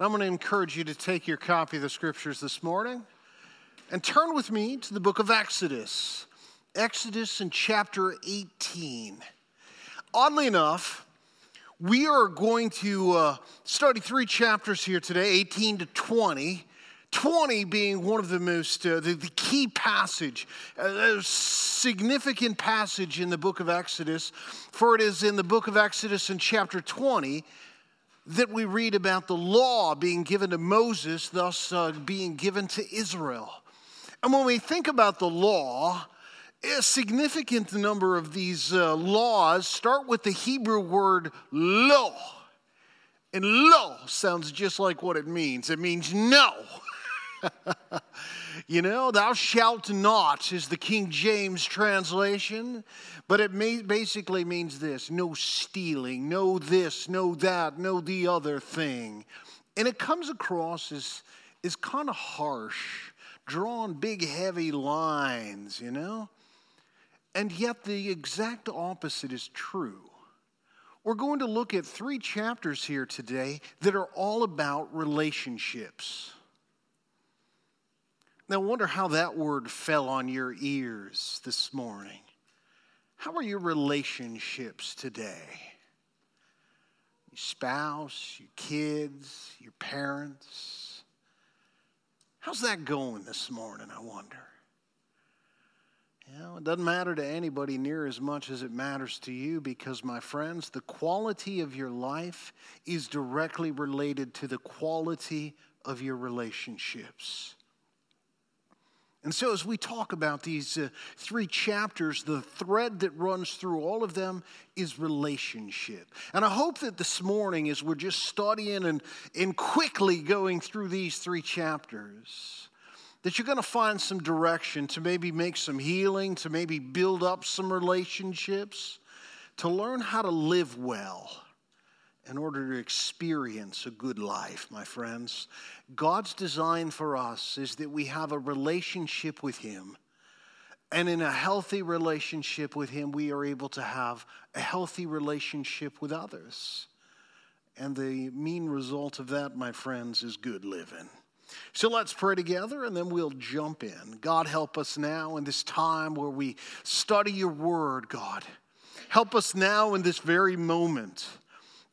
I'm going to encourage you to take your copy of the scriptures this morning and turn with me to the book of Exodus. Exodus in chapter 18. Oddly enough, we are going to study three chapters here today, 18 to 20. 20 being one of the most, the key passage, a significant passage in the book of Exodus, for it is in the book of Exodus in chapter 20 that we read about the law being given to Moses, thus being given to Israel. And when we think about the law, a significant number of these laws start with the Hebrew word lo. And lo sounds just like what it means. It means no. You know, thou shalt not is the King James translation, but it basically means this: no stealing, no this, no that, no the other thing. And it comes across as kind of harsh, drawing big, heavy lines, you know? And yet the exact opposite is true. We're going to look at three chapters here today that are all about relationships. Now, I wonder how that word fell on your ears this morning. How are your relationships today? Your spouse, your kids, your parents. How's that going this morning, I wonder? You know, it doesn't matter to anybody near as much as it matters to you, because, my friends, the quality of your life is directly related to the quality of your relationships. And so as we talk about these three chapters, the thread that runs through all of them is relationship. And I hope that this morning, as we're just studying and quickly going through these three chapters, that you're going to find some direction to maybe make some healing, to maybe build up some relationships, to learn how to live well in order to experience a good life, my friends. God's design for us is that we have a relationship with Him. And in a healthy relationship with Him, we are able to have a healthy relationship with others. And the mean result of that, my friends, is good living. So let's pray together, and then we'll jump in. God, help us now in this time where we study your word, God. Help us now in this very moment.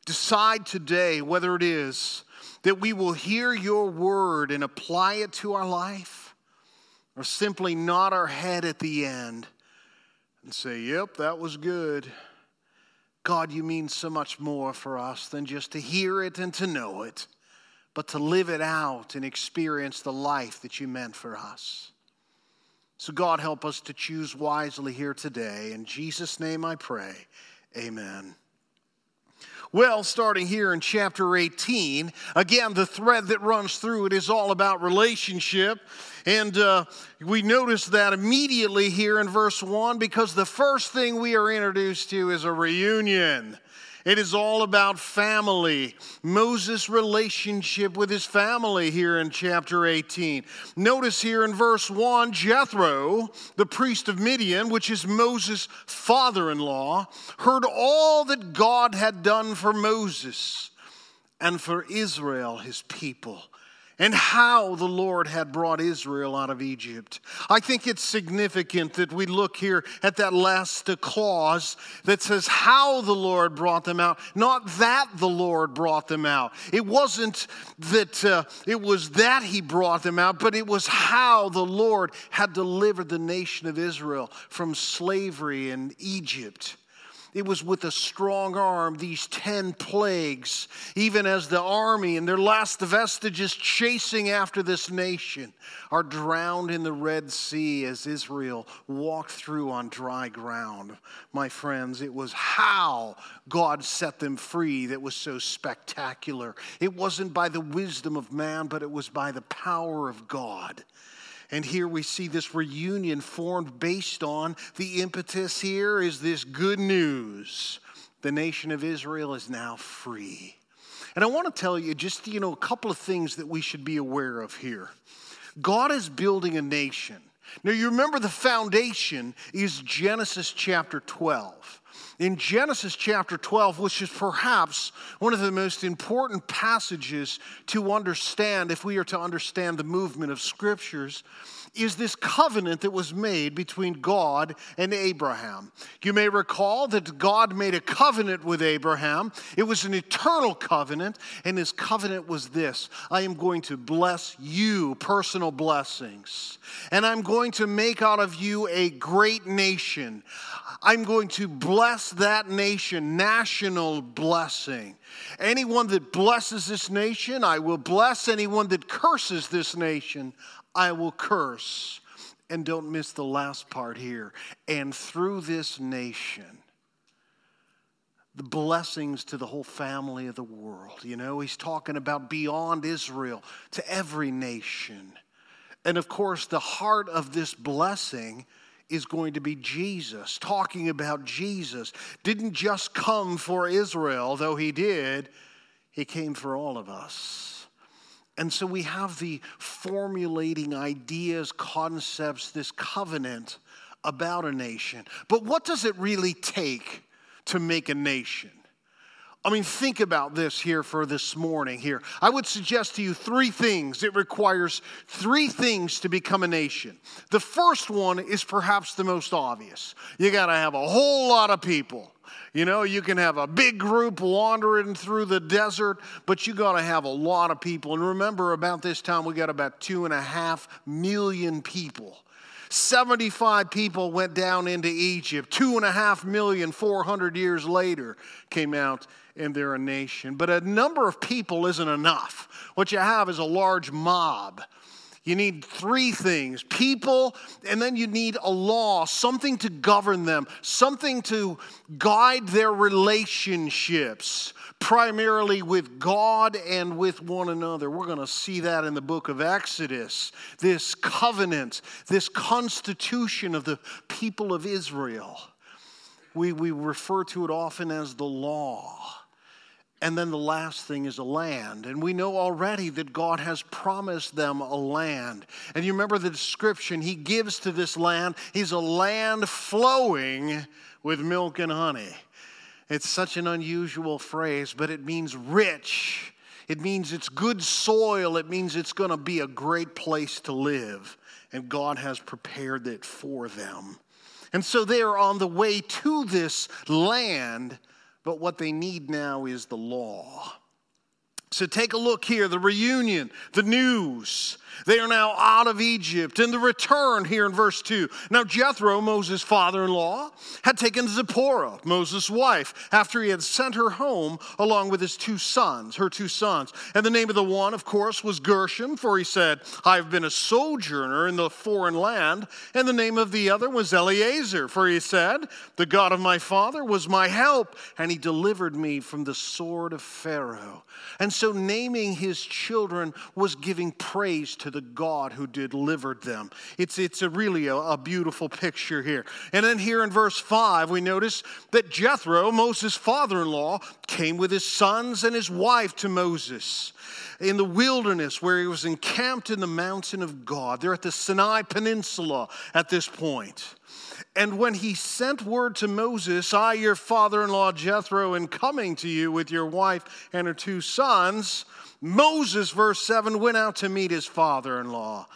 Decide today whether it is that we will hear your word and apply it to our life, or simply nod our head at the end and say, yep, that was good. God, you mean so much more for us than just to hear it and to know it, but to live it out and experience the life that you meant for us. So God, help us to choose wisely here today. In Jesus' name I pray, amen. Well, starting here in chapter 18, again, the thread that runs through it is all about relationship. And we notice that immediately here in verse 1, because the first thing we are introduced to is a reunion. It is all about family. Moses' relationship with his family here in chapter 18. Notice here in verse 1, Jethro, the priest of Midian, which is Moses' father-in-law, heard all that God had done for Moses and for Israel, his people, and how the Lord had brought Israel out of Egypt. I think it's significant that we look here at that last clause that says how the Lord brought them out, not that the Lord brought them out. It wasn't that it was that he brought them out, but it was how the Lord had delivered the nation of Israel from slavery in Egypt. It was with a strong arm, these 10 plagues, even as the army and their last vestiges chasing after this nation are drowned in the Red Sea as Israel walked through on dry ground. My friends, it was how God set them free that was so spectacular. It wasn't by the wisdom of man, but it was by the power of God. And here we see this reunion formed based on the impetus here is this good news. The nation of Israel is now free. And I want to tell you just, you know, a couple of things that we should be aware of here. God is building a nation. Now, you remember the foundation is Genesis chapter 12. in Genesis chapter 12, which is perhaps one of the most important passages to understand if we are to understand the movement of Scriptures, is this covenant that was made between God and Abraham. You may recall that God made a covenant with Abraham. It was an eternal covenant, and his covenant was this: I am going to bless you, personal blessings, and I'm going to make out of you a great nation. I'm going to bless that nation, national blessing. Anyone that blesses this nation, I will bless. Anyone that curses this nation, I will curse. And don't miss the last part here. And through this nation, the blessings to the whole family of the world. You know, he's talking about beyond Israel to every nation. And of course, the heart of this blessing is going to be Jesus, talking about Jesus. Didn't just come for Israel, though he did. He came for all of us. And so we have the formulating ideas, concepts, this covenant about a nation. But what does it really take to make a nation? I mean, think about this here for this morning here. I would suggest to you three things. It requires three things to become a nation. The first one is perhaps the most obvious. You got to have a whole lot of people. You know, you can have a big group wandering through the desert, but you got to have a lot of people. And remember, about this time, we got about 2.5 million people. 75 people went down into Egypt. 2.5 million, 400 years later, came out, and they're a nation. But a number of people isn't enough. What you have is a large mob. You need three things: people, and then you need a law, something to govern them, something to guide their relationships, primarily with God and with one another. We're going to see that in the book of Exodus, this covenant, this constitution of the people of Israel. We refer to it often as the law. And then the last thing is a land. And we know already that God has promised them a land. And you remember the description he gives to this land. He's a land flowing with milk and honey. It's such an unusual phrase, but it means rich. It means it's good soil. It means it's going to be a great place to live. And God has prepared it for them. And so they are on the way to this land. But what they need now is the law. So take a look here, the reunion, the news. They are now out of Egypt, and the return here in verse 2. Now Jethro, Moses' father-in-law, had taken Zipporah, Moses' wife, after he had sent her home along with his two sons, her two sons. And the name of the one, of course, was Gershom, for he said, I have been a sojourner in the foreign land. And the name of the other was Eleazar, for he said, the God of my father was my help, and he delivered me from the sword of Pharaoh. And so naming his children was giving praise to the God who delivered them. It's really a beautiful picture here. And then here in verse 5, we notice that Jethro, Moses' father-in-law, came with his sons and his wife to Moses in the wilderness where he was encamped in the mountain of God. They're at the Sinai Peninsula at this point. And when he sent word to Moses, I, your father-in-law Jethro, am coming to you with your wife and her two sons, Moses, verse 7, went out to meet his father-in-law.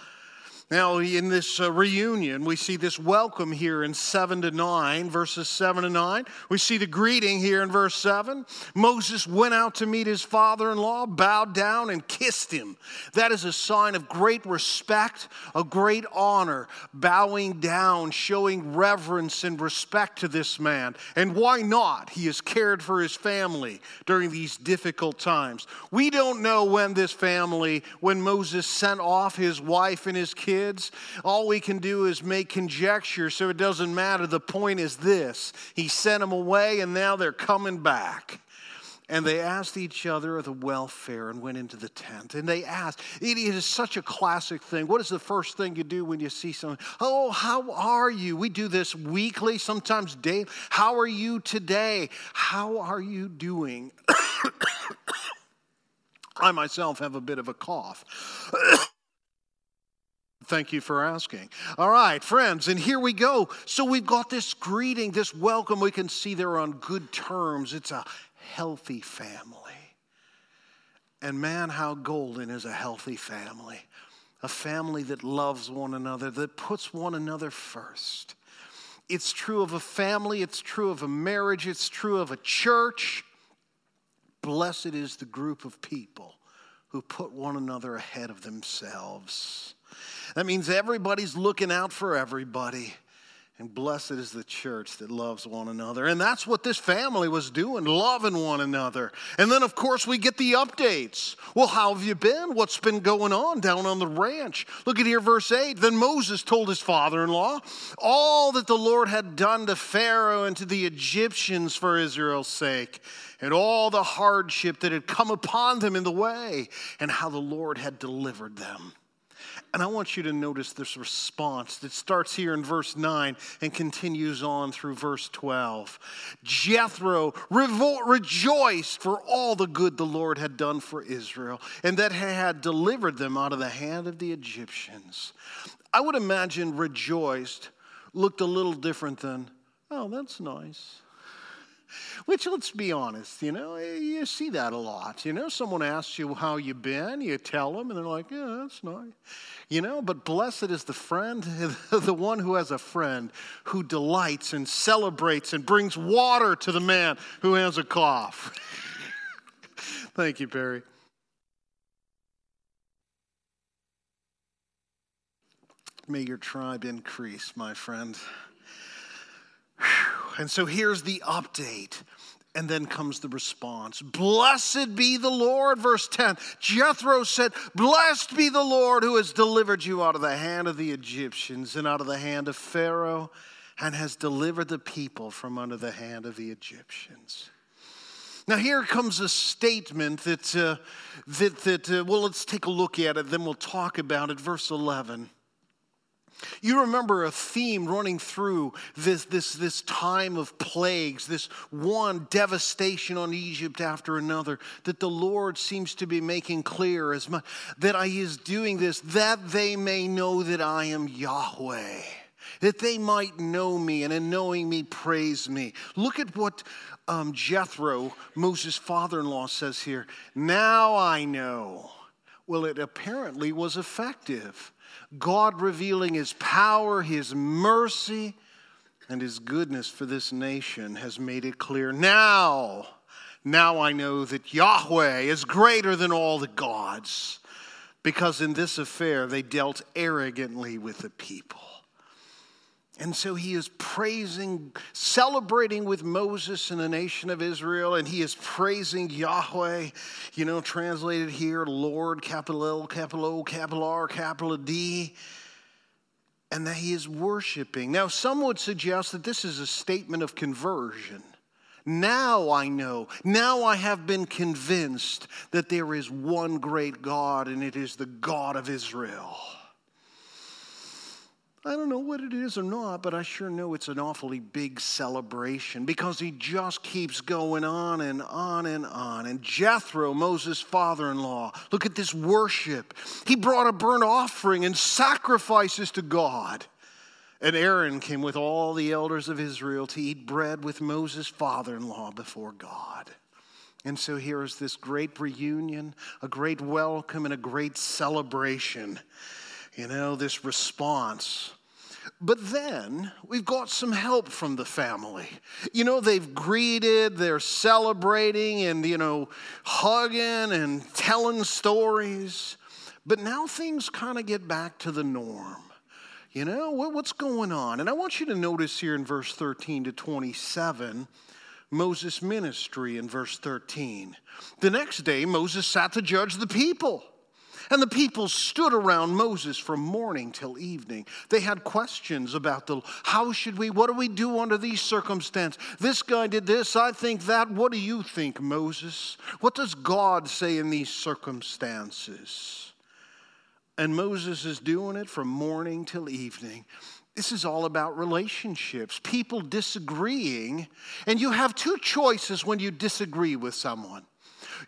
Now, in this reunion, we see this welcome here in 7 to 9, verses 7 to 9. We see the greeting here in verse 7. Moses went out to meet his father-in-law, bowed down, and kissed him. That is a sign of great respect, a great honor, bowing down, showing reverence and respect to this man. And why not? He has cared for his family during these difficult times. We don't know when this family, when Moses sent off his wife and his kids. All we can do is make conjecture, so it doesn't matter. The point is this: he sent them away, and now they're coming back. And they asked each other of the welfare and went into the tent. And they asked, it is such a classic thing. What is the first thing you do when you see someone? Oh, how are you? We do this weekly, sometimes daily. How are you today? How are you doing? I myself have a bit of a cough. Thank you for asking. All right, friends, and here we go. So we've got this greeting, this welcome. We can see they're on good terms. It's a healthy family. And man, how golden is a healthy family. A family that loves one another, that puts one another first. It's true of a family. It's true of a marriage. It's true of a church. Blessed is the group of people who put one another ahead of themselves. That means everybody's looking out for everybody. And blessed is the church that loves one another. And that's what this family was doing, loving one another. And then, of course, we get the updates. Well, how have you been? What's been going on down on the ranch? Look at here, verse 8. Then Moses told his father-in-law all that the Lord had done to Pharaoh and to the Egyptians for Israel's sake, and all the hardship that had come upon them in the way, and how the Lord had delivered them. And I want you to notice this response that starts here in verse 9 and continues on through verse 12. Jethro rejoiced for all the good the Lord had done for Israel and that he had delivered them out of the hand of the Egyptians. I would imagine rejoiced looked a little different than, oh, that's nice. Which, let's be honest, you know, you see that a lot. You know, someone asks you how you been, you tell them, and they're like, yeah, that's nice. You know, but blessed is the friend, the one who has a friend who delights and celebrates and brings water to the man who has a cough. Thank you, Perry. May your tribe increase, my friend. And so here's the update, and then comes the response. Blessed be the Lord, verse 10. Jethro said, blessed be the Lord who has delivered you out of the hand of the Egyptians and out of the hand of Pharaoh, and has delivered the people from under the hand of the Egyptians. Now here comes a statement well, let's take a look at it, then we'll talk about it. Verse 11. You remember a theme running through this time of plagues, this one devastation on Egypt after another, that the Lord seems to be making clear as much, that He is doing this, that they may know that I am Yahweh, that they might know me, and in knowing me, praise me. Look at what Jethro, Moses' father-in-law, says here. Now I know. Well, it apparently was effective. God revealing His power, His mercy, and His goodness for this nation has made it clear. Now I know that Yahweh is greater than all the gods, because in this affair they dealt arrogantly with the people. And so He is praising, celebrating with Moses and the nation of Israel, and He is praising Yahweh, you know, translated here, Lord, capital L, capital O, capital R, capital D, and that He is worshiping. Now, some would suggest that this is a statement of conversion. Now I know, now I have been convinced that there is one great God, and it is the God of Israel. I don't know what it is or not, but I sure know it's an awfully big celebration, because He just keeps going on and on and on. And Jethro, Moses' father-in-law, look at this worship. He brought a burnt offering and sacrifices to God. And Aaron came with all the elders of Israel to eat bread with Moses' father-in-law before God. And so here is this great reunion, a great welcome, and a great celebration. You know, this response. But then we've got some help from the family. You know, they've greeted, they're celebrating and, you know, hugging and telling stories. But now things kind of get back to the norm. You know, what's going on? And I want you to notice here in verse 13 to 27, Moses' ministry in verse 13. The next day, Moses sat to judge the people. And the people stood around Moses from morning till evening. They had questions about what do we do under these circumstances? This guy did this, I think that. What do you think, Moses? What does God say in these circumstances? And Moses is doing it from morning till evening. This is all about relationships, people disagreeing. And you have two choices when you disagree with someone.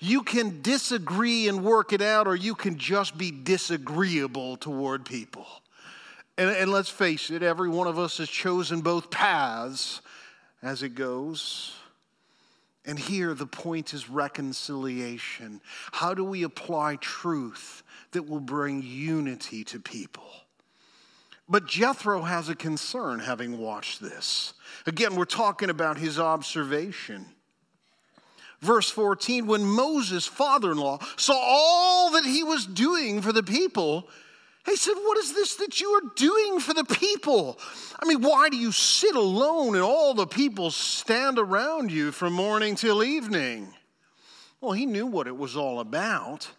You can disagree and work it out, or you can just be disagreeable toward people. And let's face it, every one of us has chosen both paths as it goes. And here the point is reconciliation. How do we apply truth that will bring unity to people? But Jethro has a concern having watched this. Again, we're talking about his observation. Verse 14, when Moses' father-in-law saw all that he was doing for the people, he said, what is this that you are doing for the people? I mean, why do you sit alone and all the people stand around you from morning till evening? Well, he knew what it was all about.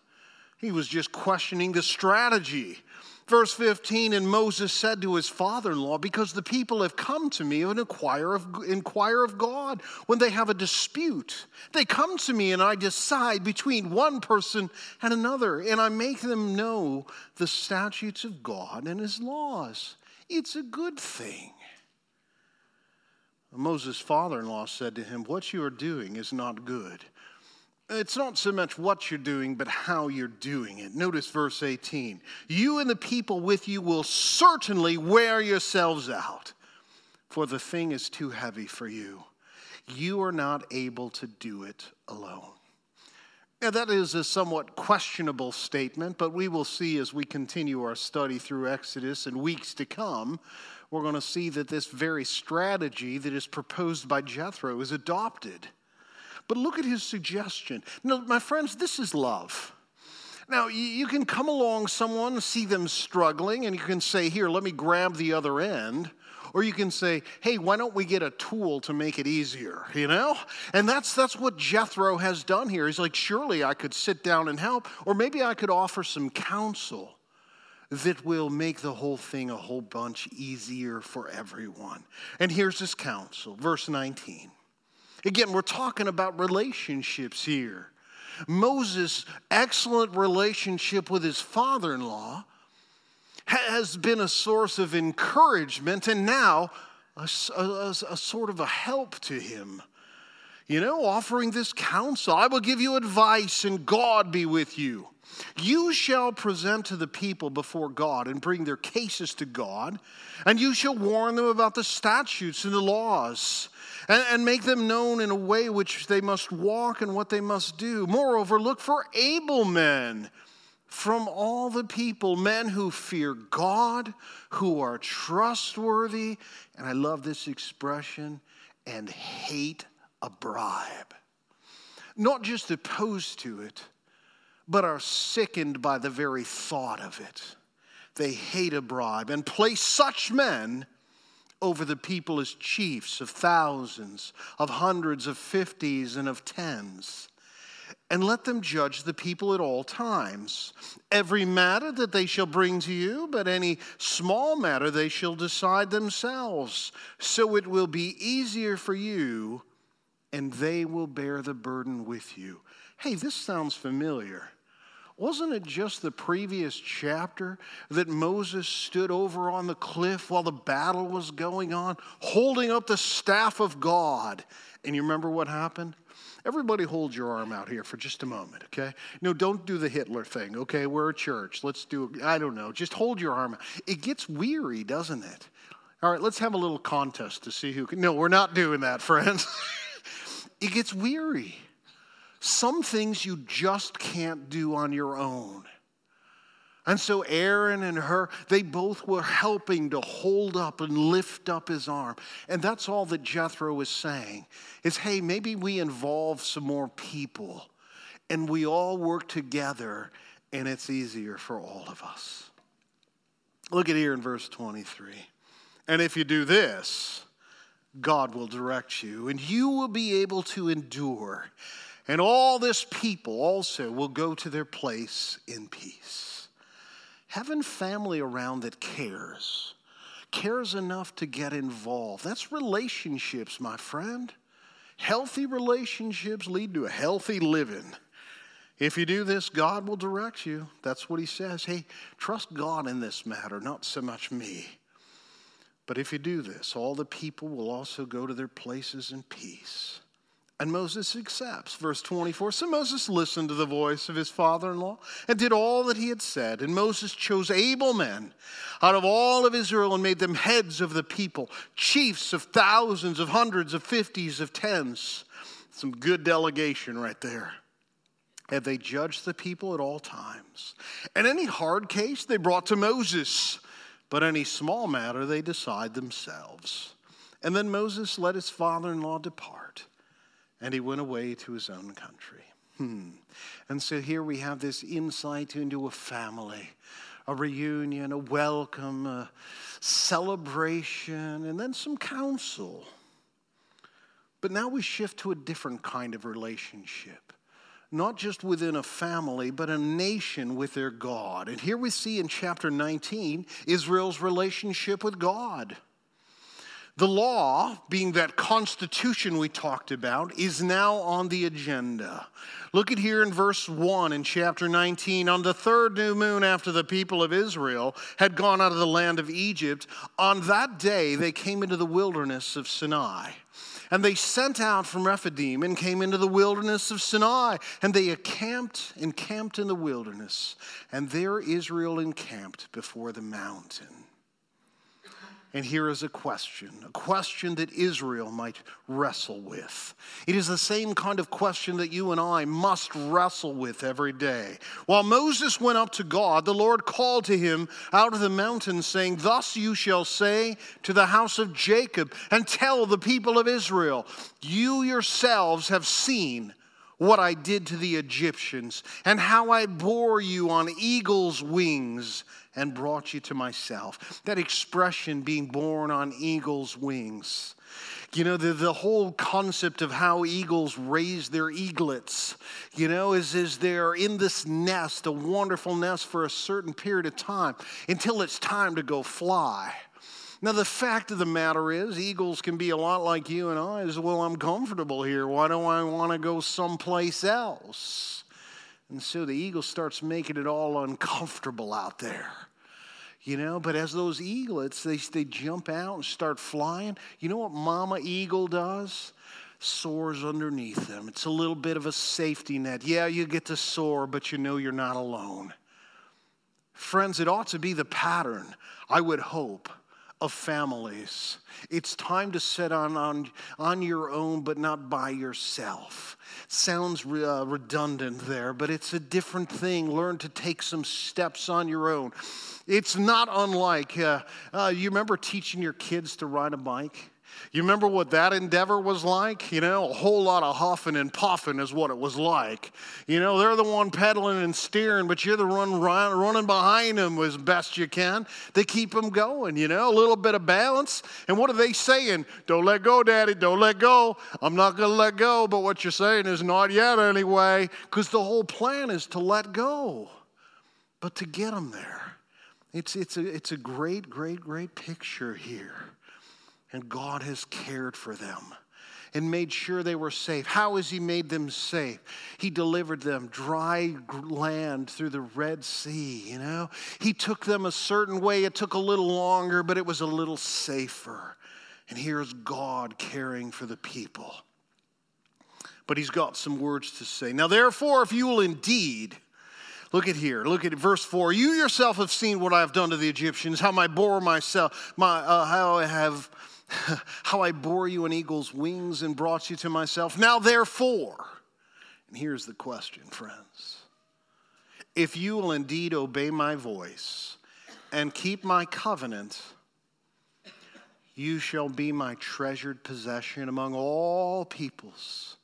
He was just questioning the strategy. Verse 15, and Moses said to his father-in-law, because the people have come to me and inquire of God when they have a dispute. They come to me and I decide between one person and another, and I make them know the statutes of God and his laws. It's a good thing. Moses' father-in-law said to him, what you are doing is not good. It's not so much what you're doing, but how you're doing it. Notice verse 18. You and the people with you will certainly wear yourselves out, for the thing is too heavy for you. You are not able to do it alone. Now, that is a somewhat questionable statement, but we will see as we continue our study through Exodus in weeks to come, we're going to see that this very strategy that is proposed by Jethro is adopted. But look at his suggestion. Now, my friends, this is love. Now, you can come along someone, see them struggling, and you can say, here, let me grab the other end. Or you can say, hey, why don't we get a tool to make it easier, you know? And that's what Jethro has done here. He's like, surely I could sit down and help, or maybe I could offer some counsel that will make the whole thing a whole bunch easier for everyone. And here's his counsel, verse 19. Again, we're talking about relationships here. Moses' excellent relationship with his father-in-law has been a source of encouragement and now a sort of a help to him. You know, offering this counsel, I will give you advice and God be with you. You shall present to the people before God and bring their cases to God, and you shall warn them about the statutes and the laws, and make them known in a way which they must walk and what they must do. Moreover, look for able men from all the people, men who fear God, who are trustworthy, and I love this expression, and hate a bribe. Not just opposed to it, but are sickened by the very thought of it. They hate a bribe and place such men over the people as chiefs of thousands, of hundreds, of 50s, and of 10s. And let them judge the people at all times. Every matter that they shall bring to you, but any small matter they shall decide themselves. So it will be easier for you, and they will bear the burden with you. Hey, this sounds familiar. Wasn't it just the previous chapter that Moses stood over on the cliff while the battle was going on, holding up the staff of God? And you remember what happened? Everybody hold your arm out here for just a moment, okay? No, don't do the Hitler thing, okay? We're a church. Let's do, I don't know, just hold your arm out. It gets weary, doesn't it? All right, let's have a little contest to see who can. No, we're not doing that, friends. It gets weary. Some things you just can't do on your own. And so Aaron and Hur, they both were helping to hold up and lift up his arm. And that's all that Jethro is saying is, hey, maybe we involve some more people and we all work together and it's easier for all of us. Look at here in verse 23. And if you do this, God will direct you and you will be able to endure. And all this people also will go to their place in peace. Having family around that cares enough to get involved. That's relationships, my friend. Healthy relationships lead to a healthy living. If you do this, God will direct you. That's what he says. Hey, trust God in this matter, not so much me. But if you do this, all the people will also go to their places in peace. And Moses accepts. Verse 24, so Moses listened to the voice of his father-in-law and did all that he had said. And Moses chose able men out of all of Israel and made them heads of the people, chiefs of thousands, of hundreds, of fifties, of tens. Some good delegation right there. And they judged the people at all times. And any hard case they brought to Moses, but any small matter they decide themselves. And then Moses let his father-in-law depart. And he went away to his own country. And so here we have this insight into a family, a reunion, a welcome, a celebration, and then some counsel. But now we shift to a different kind of relationship, not just within a family, but a nation with their God. And here we see in chapter 19, Israel's relationship with God. The law, being that constitution we talked about, is now on the agenda. Look at here in verse 1 in chapter 19. On the third new moon after the people of Israel had gone out of the land of Egypt, on that day they came into the wilderness of Sinai. And they sent out from Rephidim and came into the wilderness of Sinai. And they encamped in the wilderness. And there Israel encamped before the mountain. And here is a question that Israel might wrestle with. It is the same kind of question that you and I must wrestle with every day. While Moses went up to God, the Lord called to him out of the mountain, saying, "Thus you shall say to the house of Jacob, and tell the people of Israel, you yourselves have seen what I did to the Egyptians, and how I bore you on eagle's wings and brought you to myself." That expression, being borne on eagle's wings. You know, the whole concept of how eagles raise their eaglets, you know, is they're in this nest, a wonderful nest, for a certain period of time until it's time to go fly. Now, the fact of the matter is, eagles can be a lot like you and I. As well, I'm comfortable here. Why do I want to go someplace else? And so the eagle starts making it all uncomfortable out there, you know. But as those eaglets, they jump out and start flying. You know what Mama Eagle does? Soars underneath them. It's a little bit of a safety net. Yeah, you get to soar, but you know you're not alone. Friends, it ought to be the pattern, I would hope, of families. It's time to set on your own, but not by yourself. Sounds redundant there, but it's a different thing. Learn to take some steps on your own. It's not unlike, you remember teaching your kids to ride a bike? You remember what that endeavor was like? You know, a whole lot of huffing and puffing is what it was like. You know, they're the one pedaling and steering, but you're the one running behind them as best you can to keep them going, you know, a little bit of balance. And what are they saying? Don't let go, Daddy. Don't let go. I'm not going to let go. But what you're saying is not yet anyway, because the whole plan is to let go. But to get them there, it's a great, great, great picture here. And God has cared for them and made sure they were safe. How has he made them safe? He delivered them dry land through the Red Sea, you know. He took them a certain way. It took a little longer, but it was a little safer. And here's God caring for the people. But he's got some words to say. Now, therefore, if you will indeed... Look at here. Look at verse 4. You yourself have seen what I have done to the Egyptians, how I bore myself, how I bore you in eagle's wings and brought you to myself. Now, therefore, and here's the question, friends. If you will indeed obey my voice and keep my covenant, you shall be my treasured possession among all peoples.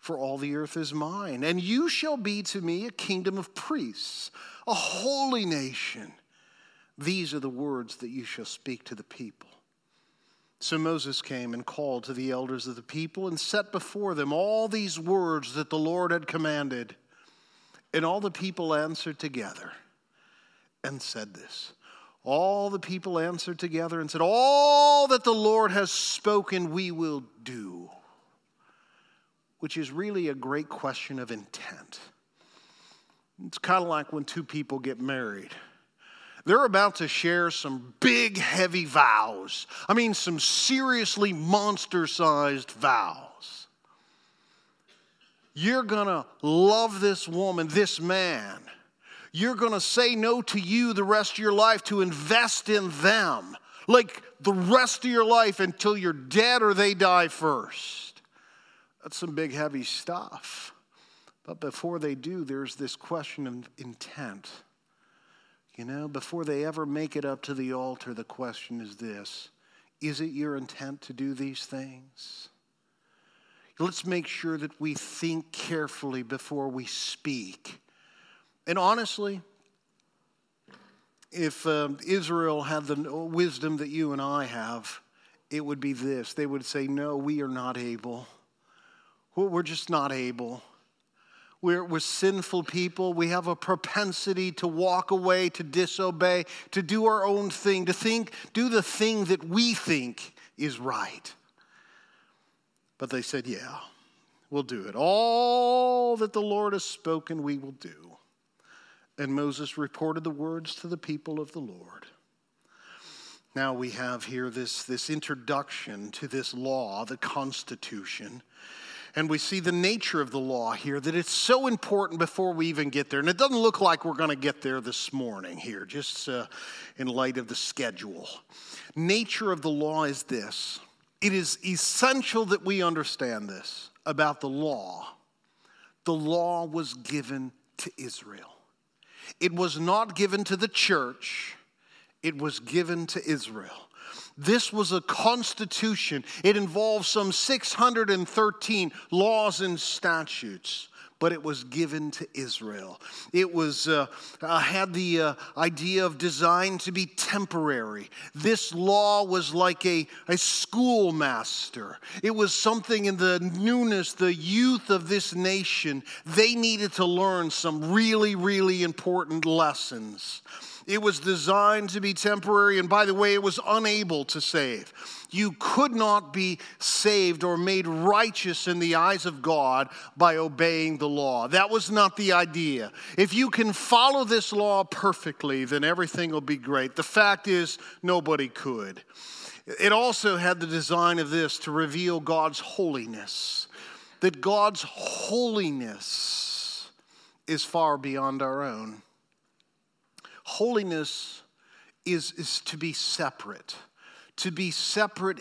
For all the earth is mine, and you shall be to me a kingdom of priests, a holy nation. These are the words that you shall speak to the people. So Moses came and called to the elders of the people and set before them all these words that the Lord had commanded. And all the people answered together and said this. All the people answered together and said, all that the Lord has spoken we will do. Which is really a great question of intent. It's kind of like when two people get married. They're about to share some big, heavy vows. I mean, some seriously monster-sized vows. You're going to love this woman, this man. You're going to say no to you the rest of your life to invest in them. Like the rest of your life until you're dead or they die first. That's some big, heavy stuff. But before they do, there's this question of intent. You know, before they ever make it up to the altar, the question is this. Is it your intent to do these things? Let's make sure that we think carefully before we speak. And honestly, if Israel had the wisdom that you and I have, it would be this. They would say, no, we are not able. We're just not able. We're sinful people. We have a propensity to walk away, to disobey, to do our own thing, to think, do the thing that we think is right. But they said, yeah, we'll do it. All that the Lord has spoken, we will do. And Moses reported the words to the people of the Lord. Now we have here this introduction to this law, the Constitution. And we see the nature of the law here, that it's so important before we even get there. And it doesn't look like we're going to get there this morning here, just in light of the schedule. Nature of the law is this. It is essential that we understand this about the law. The law was given to Israel. It was not given to the church. It was given to Israel. This was a constitution. It involved some 613 laws and statutes, but it was given to Israel. It was had the idea of design to be temporary. This law was like a schoolmaster. It was something in the newness, the youth of this nation. They needed to learn some really, really important lessons. It was designed to be temporary, and by the way, it was unable to save. You could not be saved or made righteous in the eyes of God by obeying the law. That was not the idea. If you can follow this law perfectly, then everything will be great. The fact is, nobody could. It also had the design of this to reveal God's holiness, that God's holiness is far beyond our own. Holiness is to be separate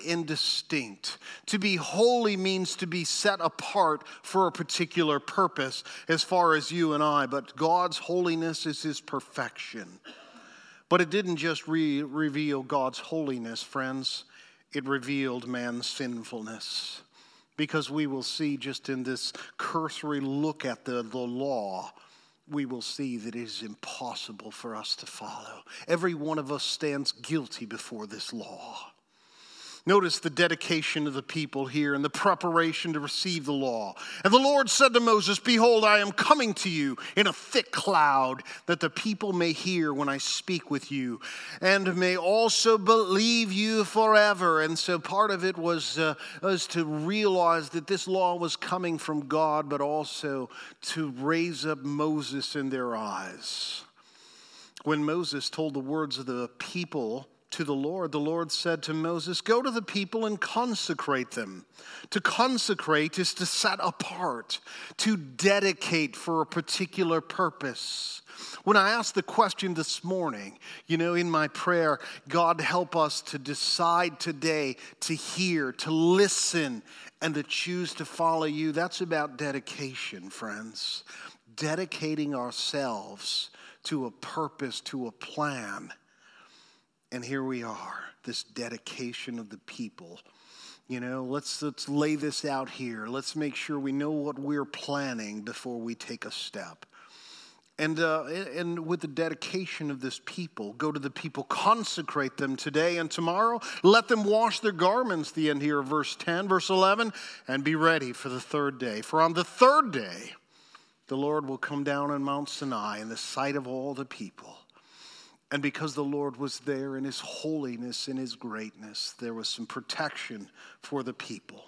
and distinct. To be holy means to be set apart for a particular purpose as far as you and I, but God's holiness is his perfection. But it didn't just reveal God's holiness, friends. It revealed man's sinfulness, because we will see just in this cursory look at the law, we will see that it is impossible for us to follow. Every one of us stands guilty before this law. Notice the dedication of the people here and the preparation to receive the law. And the Lord said to Moses, behold, I am coming to you in a thick cloud, that the people may hear when I speak with you and may also believe you forever. And so part of it was to realize that this law was coming from God, but also to raise up Moses in their eyes. When Moses told the words of the people to the Lord said to Moses, go to the people and consecrate them. To consecrate is to set apart, to dedicate for a particular purpose. When I asked the question this morning, you know, in my prayer, God help us to decide today to hear, to listen, and to choose to follow you. That's about dedication, friends. Dedicating ourselves to a purpose, to a plan. And here we are, this dedication of the people. You know, let's lay this out here. Let's make sure we know what we're planning before we take a step. And with the dedication of this people, go to the people, consecrate them today and tomorrow. Let them wash their garments, the end here of verse 10, verse 11, and be ready for the third day. For on the third day, the Lord will come down on Mount Sinai in the sight of all the people. And because the Lord was there in his holiness and his greatness, there was some protection for the people.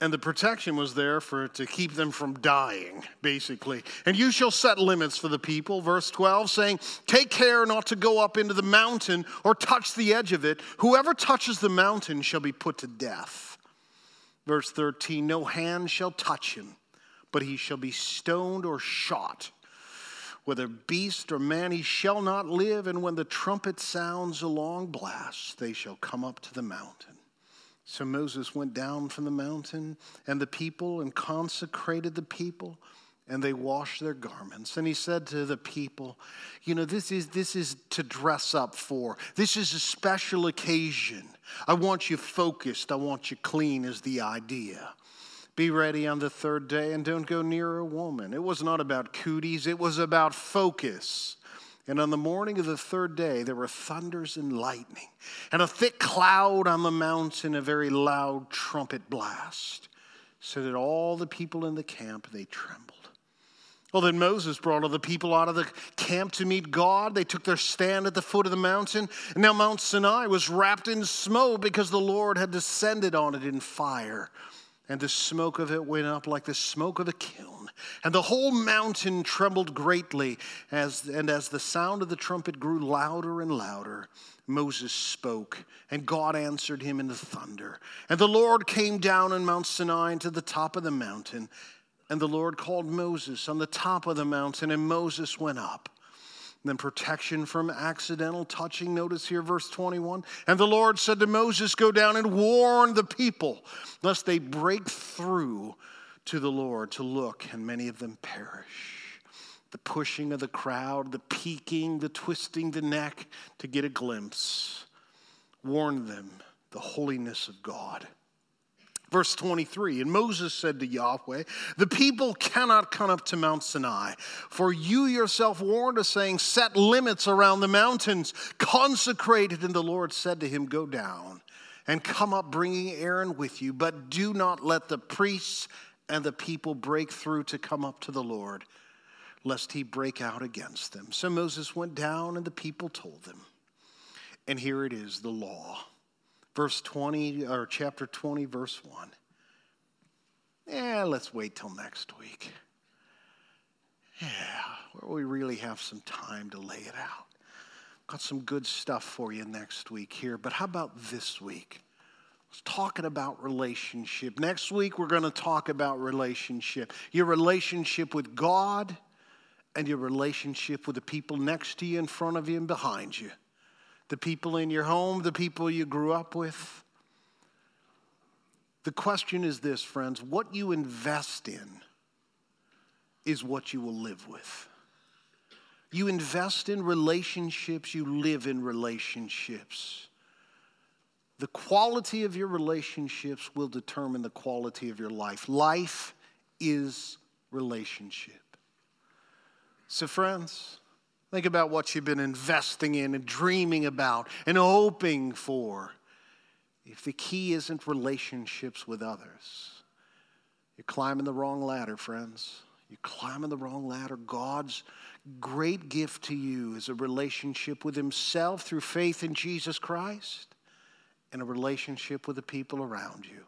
And the protection was there to keep them from dying, basically. And you shall set limits for the people, verse 12, saying, take care not to go up into the mountain or touch the edge of it. Whoever touches the mountain shall be put to death. Verse 13, no hand shall touch him, but he shall be stoned or shot. Whether beast or man, he shall not live. And when the trumpet sounds a long blast, they shall come up to the mountain. So Moses went down from the mountain and the people and consecrated the people, and they washed their garments. And he said to the people, you know, this is to dress up for. This is a special occasion. I want you focused. I want you clean is the idea. Be ready on the third day and don't go near a woman. It was not about cooties. It was about focus. And on the morning of the third day, there were thunders and lightning and a thick cloud on the mountain, a very loud trumpet blast, so that all the people in the camp, they trembled. Well, then Moses brought all the people out of the camp to meet God. They took their stand at the foot of the mountain. And now Mount Sinai was wrapped in smoke because the Lord had descended on it in fire. And the smoke of it went up like the smoke of a kiln. And the whole mountain trembled greatly. As the sound of the trumpet grew louder and louder, Moses spoke, and God answered him in the thunder. And the Lord came down on Mount Sinai to the top of the mountain. And the Lord called Moses on the top of the mountain, and Moses went up. Then protection from accidental touching. Notice here verse 21. And the Lord said to Moses, go down and warn the people, lest they break through to the Lord to look, and many of them perish. The pushing of the crowd, the peeking, the twisting the neck to get a glimpse. Warn them the holiness of God. Verse 23, and Moses said to Yahweh, the people cannot come up to Mount Sinai, for you yourself warned us, saying, set limits around the mountains, consecrate it. And the Lord said to him, go down and come up, bringing Aaron with you, but do not let the priests and the people break through to come up to the Lord, lest he break out against them. So Moses went down, and the people told them. And here it is, the law. Verse 20, or chapter 20, verse 1. Let's wait till next week. Where we really have some time to lay it out. Got some good stuff for you next week here, but how about this week? It's talking about relationship. Next week, we're going to talk about relationship. Your relationship with God and your relationship with the people next to you, in front of you, and behind you. The people in your home, the people you grew up with. The question is this, friends. What you invest in is what you will live with. You invest in relationships, you live in relationships. The quality of your relationships will determine the quality of your life. Life is relationship. So, friends, think about what you've been investing in and dreaming about and hoping for. If the key isn't relationships with others, you're climbing the wrong ladder, friends. You're climbing the wrong ladder. God's great gift to you is a relationship with himself through faith in Jesus Christ and a relationship with the people around you.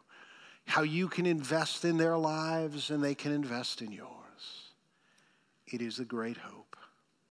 How you can invest in their lives and they can invest in yours. It is the great hope.